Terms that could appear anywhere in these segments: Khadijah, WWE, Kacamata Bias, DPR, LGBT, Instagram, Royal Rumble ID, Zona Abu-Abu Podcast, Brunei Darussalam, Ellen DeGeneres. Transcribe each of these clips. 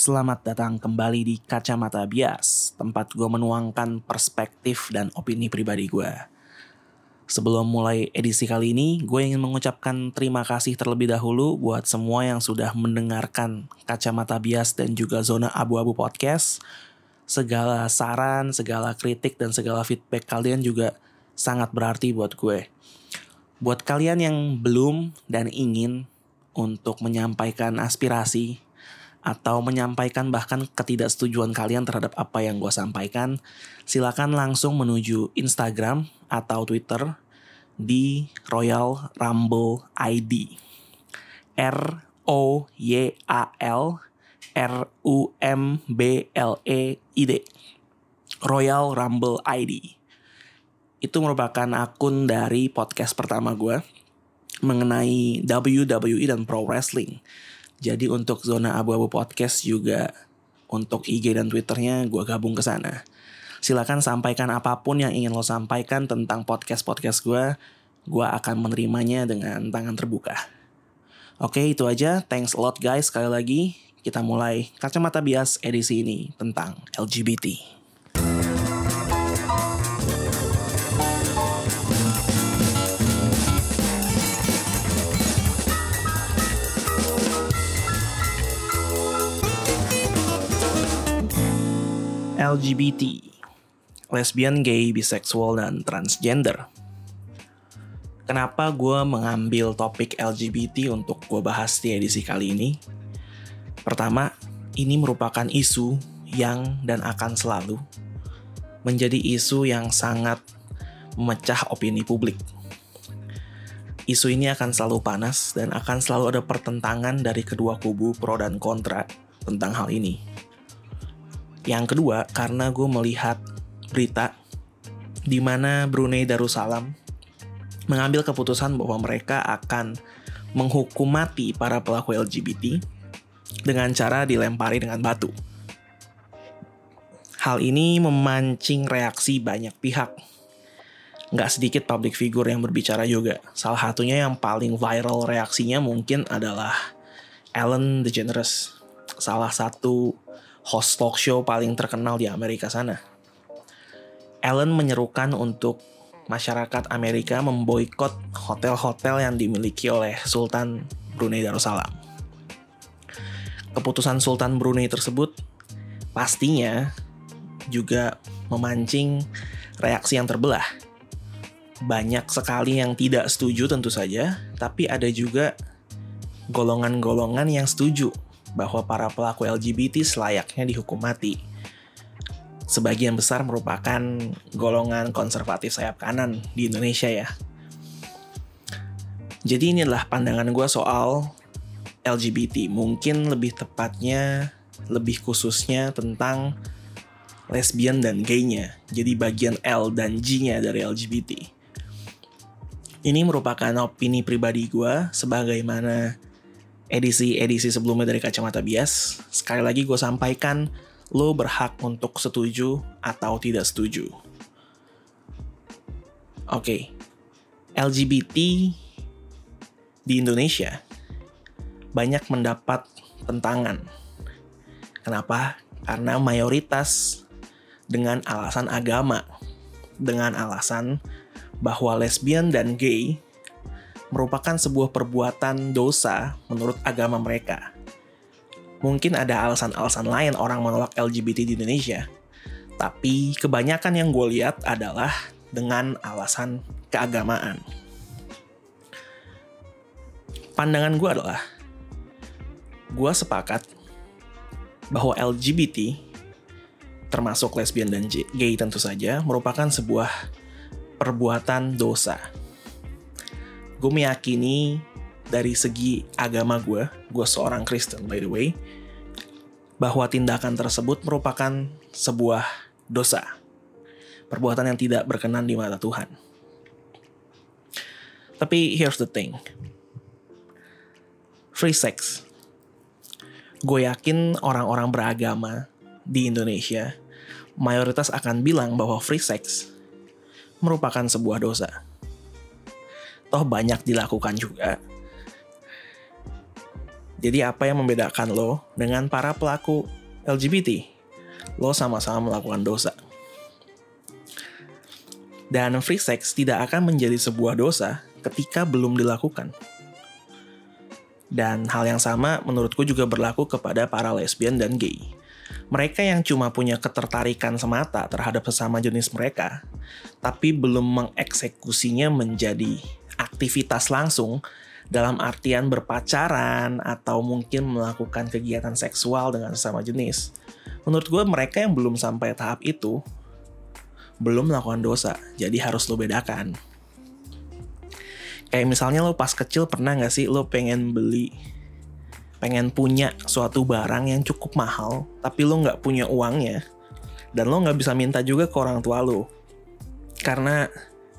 Selamat datang kembali di Kacamata Bias, tempat gue menuangkan perspektif dan opini pribadi gue. Sebelum mulai edisi kali ini, gue ingin mengucapkan terima kasih terlebih dahulu buat semua yang sudah mendengarkan Kacamata Bias dan juga Zona Abu-Abu Podcast. Segala saran, segala kritik, dan segala feedback kalian juga sangat berarti buat gue. Buat kalian yang belum dan ingin untuk menyampaikan aspirasi atau menyampaikan bahkan ketidaksetujuan kalian terhadap apa yang gue sampaikan, silakan langsung menuju Instagram atau Twitter di Royal Rumble ID. ROYAL RUMBLE ID. Royal Rumble ID. Itu merupakan akun dari podcast pertama gue mengenai WWE dan pro wrestling. Jadi untuk Zona Abu-Abu Podcast juga untuk IG dan Twitternya gue gabung ke sana. Silakan sampaikan apapun yang ingin lo sampaikan tentang podcast-podcast gue. Gue akan menerimanya dengan tangan terbuka. Oke, itu aja. Thanks a lot guys. Sekali lagi kita mulai Kacamata Bias edisi ini tentang LGBT. LGBT, lesbian, gay, bisexual, dan transgender. Kenapa gue mengambil topik LGBT untuk gue bahas di edisi kali ini? Pertama, ini merupakan isu yang dan akan selalu menjadi isu yang sangat memecah opini publik. Isu ini akan selalu panas dan akan selalu ada pertentangan dari kedua kubu pro dan kontra tentang hal ini. Yang kedua, karena gue melihat berita di mana Brunei Darussalam mengambil keputusan bahwa mereka akan menghukum mati para pelaku LGBT dengan cara dilempari dengan batu. Hal ini memancing reaksi banyak pihak. Nggak sedikit public figure yang berbicara juga. Salah satunya yang paling viral reaksinya mungkin adalah Ellen DeGeneres, salah satu host talk show paling terkenal di Amerika sana. Ellen menyerukan untuk masyarakat Amerika memboikot hotel-hotel yang dimiliki oleh Sultan Brunei Darussalam. Keputusan Sultan Brunei tersebut pastinya juga memancing reaksi yang terbelah. Banyak sekali yang tidak setuju tentu saja, tapi ada juga golongan-golongan yang setuju bahwa para pelaku LGBT selayaknya dihukum mati. Sebagian besar merupakan golongan konservatif sayap kanan di Indonesia ya. Jadi ini adalah pandangan gue soal LGBT. Mungkin lebih tepatnya, lebih khususnya tentang lesbian dan gay-nya. Jadi bagian L dan G-nya dari LGBT. Ini merupakan opini pribadi gue sebagaimana edisi-edisi sebelumnya dari Kacamata Bias. Sekali lagi gue sampaikan, lo berhak untuk setuju atau tidak setuju. Oke. LGBT di Indonesia banyak mendapat tentangan. Kenapa? Karena mayoritas dengan alasan agama. Dengan alasan bahwa lesbian dan gay merupakan sebuah perbuatan dosa menurut agama mereka. Mungkin ada alasan-alasan lain orang menolak LGBT di Indonesia, tapi kebanyakan yang gue lihat adalah dengan alasan keagamaan. Pandangan gue adalah, gue sepakat bahwa LGBT, termasuk lesbian dan gay tentu saja, merupakan sebuah perbuatan dosa. Gue meyakini dari segi agama gue seorang Kristen by the way, bahwa tindakan tersebut merupakan sebuah dosa. Perbuatan yang tidak berkenan di mata Tuhan. Tapi here's the thing. Free sex. Gue yakin orang-orang beragama di Indonesia mayoritas akan bilang bahwa free sex merupakan sebuah dosa. Toh banyak dilakukan juga. Jadi apa yang membedakan lo dengan para pelaku LGBT? Lo sama-sama melakukan dosa. Dan free sex tidak akan menjadi sebuah dosa ketika belum dilakukan. Dan hal yang sama menurutku juga berlaku kepada para lesbian dan gay. Mereka yang cuma punya ketertarikan semata terhadap sesama jenis mereka, tapi belum mengeksekusinya menjadi aktivitas langsung dalam artian berpacaran atau mungkin melakukan kegiatan seksual dengan sesama jenis. Menurut gue mereka yang belum sampai tahap itu, belum melakukan dosa, jadi harus lo bedakan. Kayak misalnya lo pas kecil pernah gak sih lo pengen punya suatu barang yang cukup mahal, tapi lo gak punya uangnya, dan lo gak bisa minta juga ke orang tua lo, karena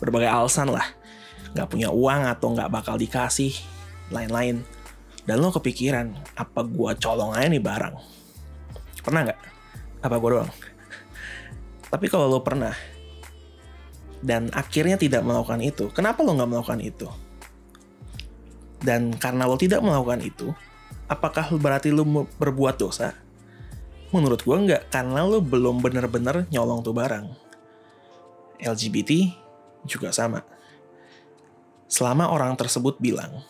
berbagai alasan lah, gak punya uang atau gak bakal dikasih, lain-lain. Dan lo kepikiran, apa gua colong aja nih barang? Pernah gak? Apa gua doang? Tapi kalau lo pernah, dan akhirnya tidak melakukan itu. Kenapa lo gak melakukan itu? Dan karena lo tidak melakukan itu, apakah berarti lo berbuat dosa? Menurut gue enggak, karena lo belum benar-benar nyolong tuh barang. LGBT juga sama. Selama orang tersebut bilang,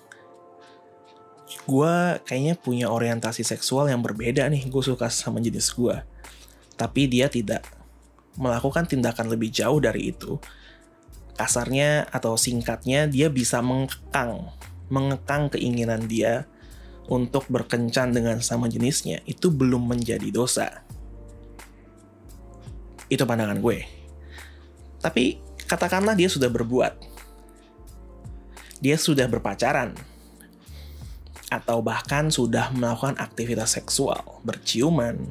gue kayaknya punya orientasi seksual yang berbeda nih, gue suka sama jenis gue. Tapi dia tidak melakukan tindakan lebih jauh dari itu, kasarnya atau singkatnya dia bisa mengekang keinginan dia untuk berkencan dengan sama jenisnya, itu belum menjadi dosa. Itu pandangan gue. Tapi katakanlah dia sudah berbuat, dia sudah berpacaran, atau bahkan sudah melakukan aktivitas seksual, berciuman,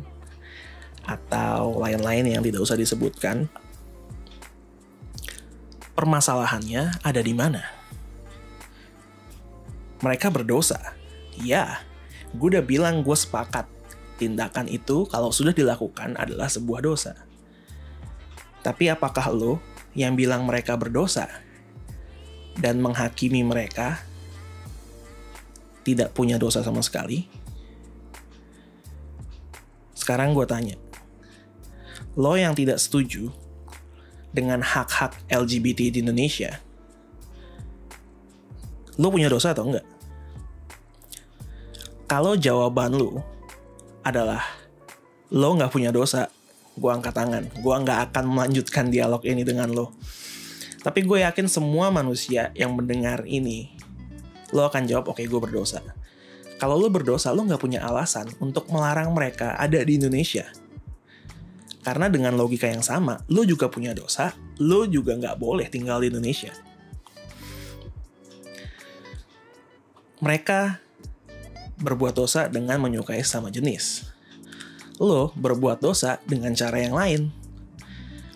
atau lain-lain yang tidak usah disebutkan. Permasalahannya ada di mana? Mereka berdosa. Ya, gue udah bilang, gue sepakat. Tindakan itu kalau sudah dilakukan adalah sebuah dosa. Tapi apakah lo yang bilang mereka berdosa dan menghakimi mereka tidak punya dosa sama sekali? Sekarang gue tanya, lo yang tidak setuju dengan hak-hak LGBT di Indonesia, lo punya dosa atau enggak? Kalau jawaban lo adalah lo nggak punya dosa, gue angkat tangan, gue nggak akan melanjutkan dialog ini dengan lo. Tapi gue yakin semua manusia yang mendengar ini, lo akan jawab, oke, gue berdosa. Kalau lo berdosa, lo nggak punya alasan untuk melarang mereka ada di Indonesia. Karena dengan logika yang sama, lo juga punya dosa, lo juga nggak boleh tinggal di Indonesia. Mereka berbuat dosa dengan menyukai sama jenis. Lo berbuat dosa dengan cara yang lain.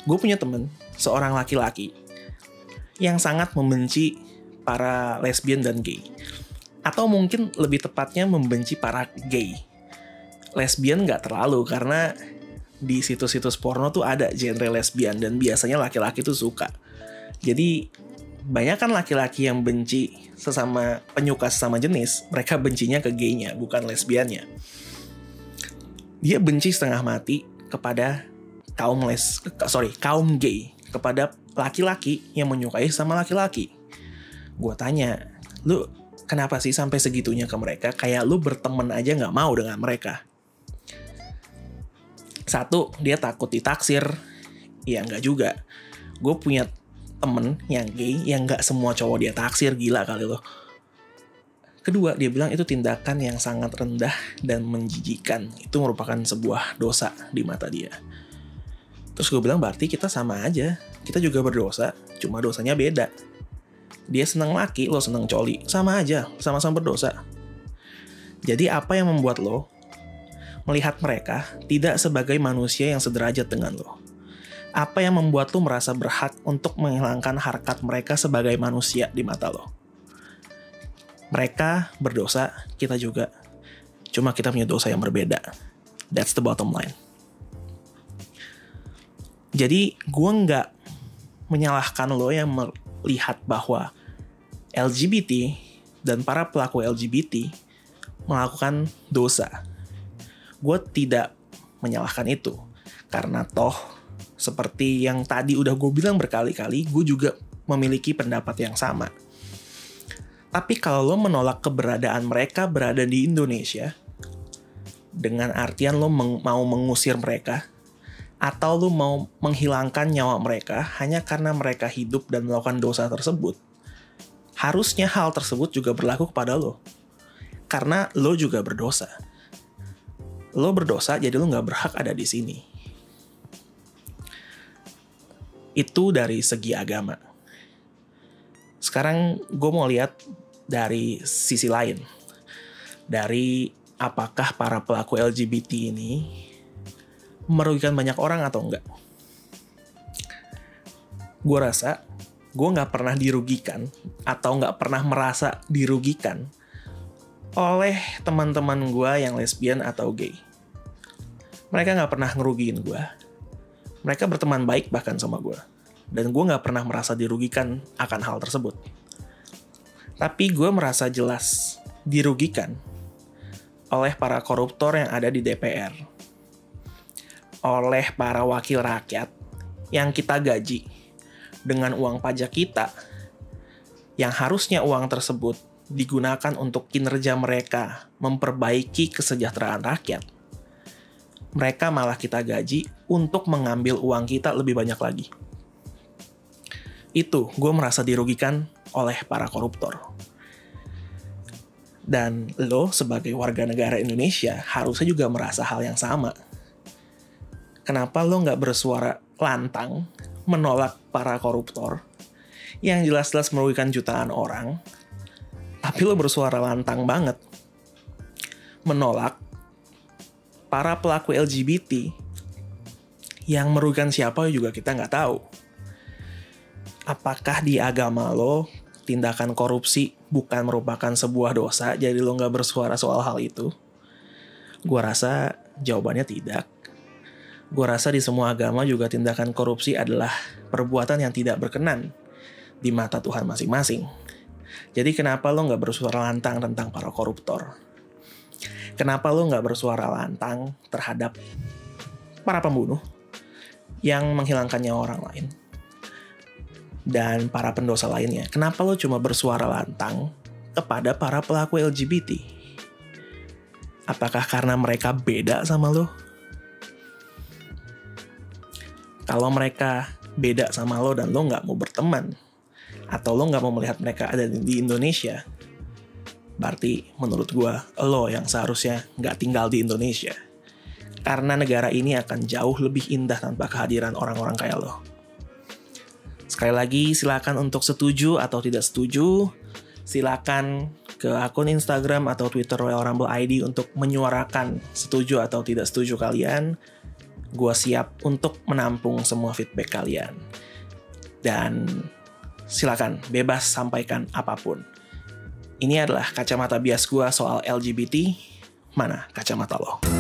Gue punya temen, seorang laki-laki, yang sangat membenci para lesbian dan gay. Atau mungkin lebih tepatnya membenci para gay. Lesbian gak terlalu, karena di situs-situs porno tuh ada genre lesbian, dan biasanya laki-laki tuh suka. Jadi banyak kan laki-laki yang benci sesama penyuka sesama jenis. Mereka bencinya ke gaynya, bukan lesbiannya. Dia benci setengah mati kepada kaum gay, kepada laki-laki yang menyukai sama laki-laki. Gue tanya, lu kenapa sih sampai segitunya ke mereka? Kayak lu berteman aja gak mau dengan mereka. Satu, dia takut ditaksir. Ya enggak juga. Gue punya temen yang gay yang gak semua cowok dia taksir. Gila kali lo. Kedua, dia bilang itu tindakan yang sangat rendah dan menjijikan. Itu merupakan sebuah dosa di mata dia. Terus gue bilang, berarti kita sama aja. Kita juga berdosa, cuma dosanya beda. Dia seneng laki, lo seneng coli. Sama aja, sama-sama berdosa. Jadi apa yang membuat lo melihat mereka tidak sebagai manusia yang sederajat dengan lo? Apa yang membuat lo merasa berhak untuk menghilangkan harkat mereka sebagai manusia di mata lo? Mereka berdosa, kita juga. Cuma kita punya dosa yang berbeda. That's the bottom line. Jadi gue gak menyalahkan lo yang lihat bahwa LGBT dan para pelaku LGBT melakukan dosa. Gue tidak menyalahkan itu. Karena toh, seperti yang tadi udah gue bilang berkali-kali, gue juga memiliki pendapat yang sama. Tapi kalau lo menolak keberadaan mereka berada di Indonesia, dengan artian lo mau mengusir mereka, atau lo mau menghilangkan nyawa mereka hanya karena mereka hidup dan melakukan dosa tersebut, harusnya hal tersebut juga berlaku kepada lo. Karena lo juga berdosa. Lo berdosa, jadi lo gak berhak ada di sini. Itu dari segi agama. Sekarang gue mau lihat dari sisi lain. Dari apakah para pelaku LGBT ini merugikan banyak orang atau enggak. Gue rasa gue gak pernah dirugikan atau gak pernah merasa dirugikan oleh teman-teman gue yang lesbian atau gay. Mereka gak pernah ngerugiin gue. Mereka berteman baik bahkan sama gue. Dan gue gak pernah merasa dirugikan akan hal tersebut. Tapi gue merasa jelas dirugikan oleh para koruptor yang ada di DPR. Oleh para wakil rakyat yang kita gaji dengan uang pajak kita. Yang harusnya uang tersebut digunakan untuk kinerja mereka memperbaiki kesejahteraan rakyat. Mereka malah kita gaji untuk mengambil uang kita lebih banyak lagi. Itu gue merasa dirugikan oleh para koruptor. Dan lo sebagai warga negara Indonesia harusnya juga merasa hal yang sama. Kenapa lo gak bersuara lantang menolak para koruptor yang jelas-jelas merugikan jutaan orang, tapi lo bersuara lantang banget menolak para pelaku LGBT yang merugikan siapa juga kita gak tahu. Apakah di agama lo, tindakan korupsi bukan merupakan sebuah dosa, jadi lo gak bersuara soal hal itu? Gua rasa jawabannya tidak. Gua rasa di semua agama juga tindakan korupsi adalah perbuatan yang tidak berkenan di mata Tuhan masing-masing. Jadi kenapa lo gak bersuara lantang tentang para koruptor? Kenapa lo gak bersuara lantang terhadap para pembunuh yang menghilangkannya orang lain? Dan para pendosa lainnya. Kenapa lo cuma bersuara lantang kepada para pelaku LGBT? Apakah karena mereka beda sama lo? Kalau mereka beda sama lo dan lo gak mau berteman, atau lo gak mau melihat mereka ada di Indonesia, berarti menurut gue lo yang seharusnya gak tinggal di Indonesia. Karena negara ini akan jauh lebih indah tanpa kehadiran orang-orang kayak lo. Sekali lagi, silakan untuk setuju atau tidak setuju. Silakan ke akun Instagram atau Twitter Royal Rumble ID untuk menyuarakan setuju atau tidak setuju kalian. Gua siap untuk menampung semua feedback kalian. Dan silakan bebas sampaikan apapun. Ini adalah kacamata bias gua soal LGBT. Mana kacamata lo?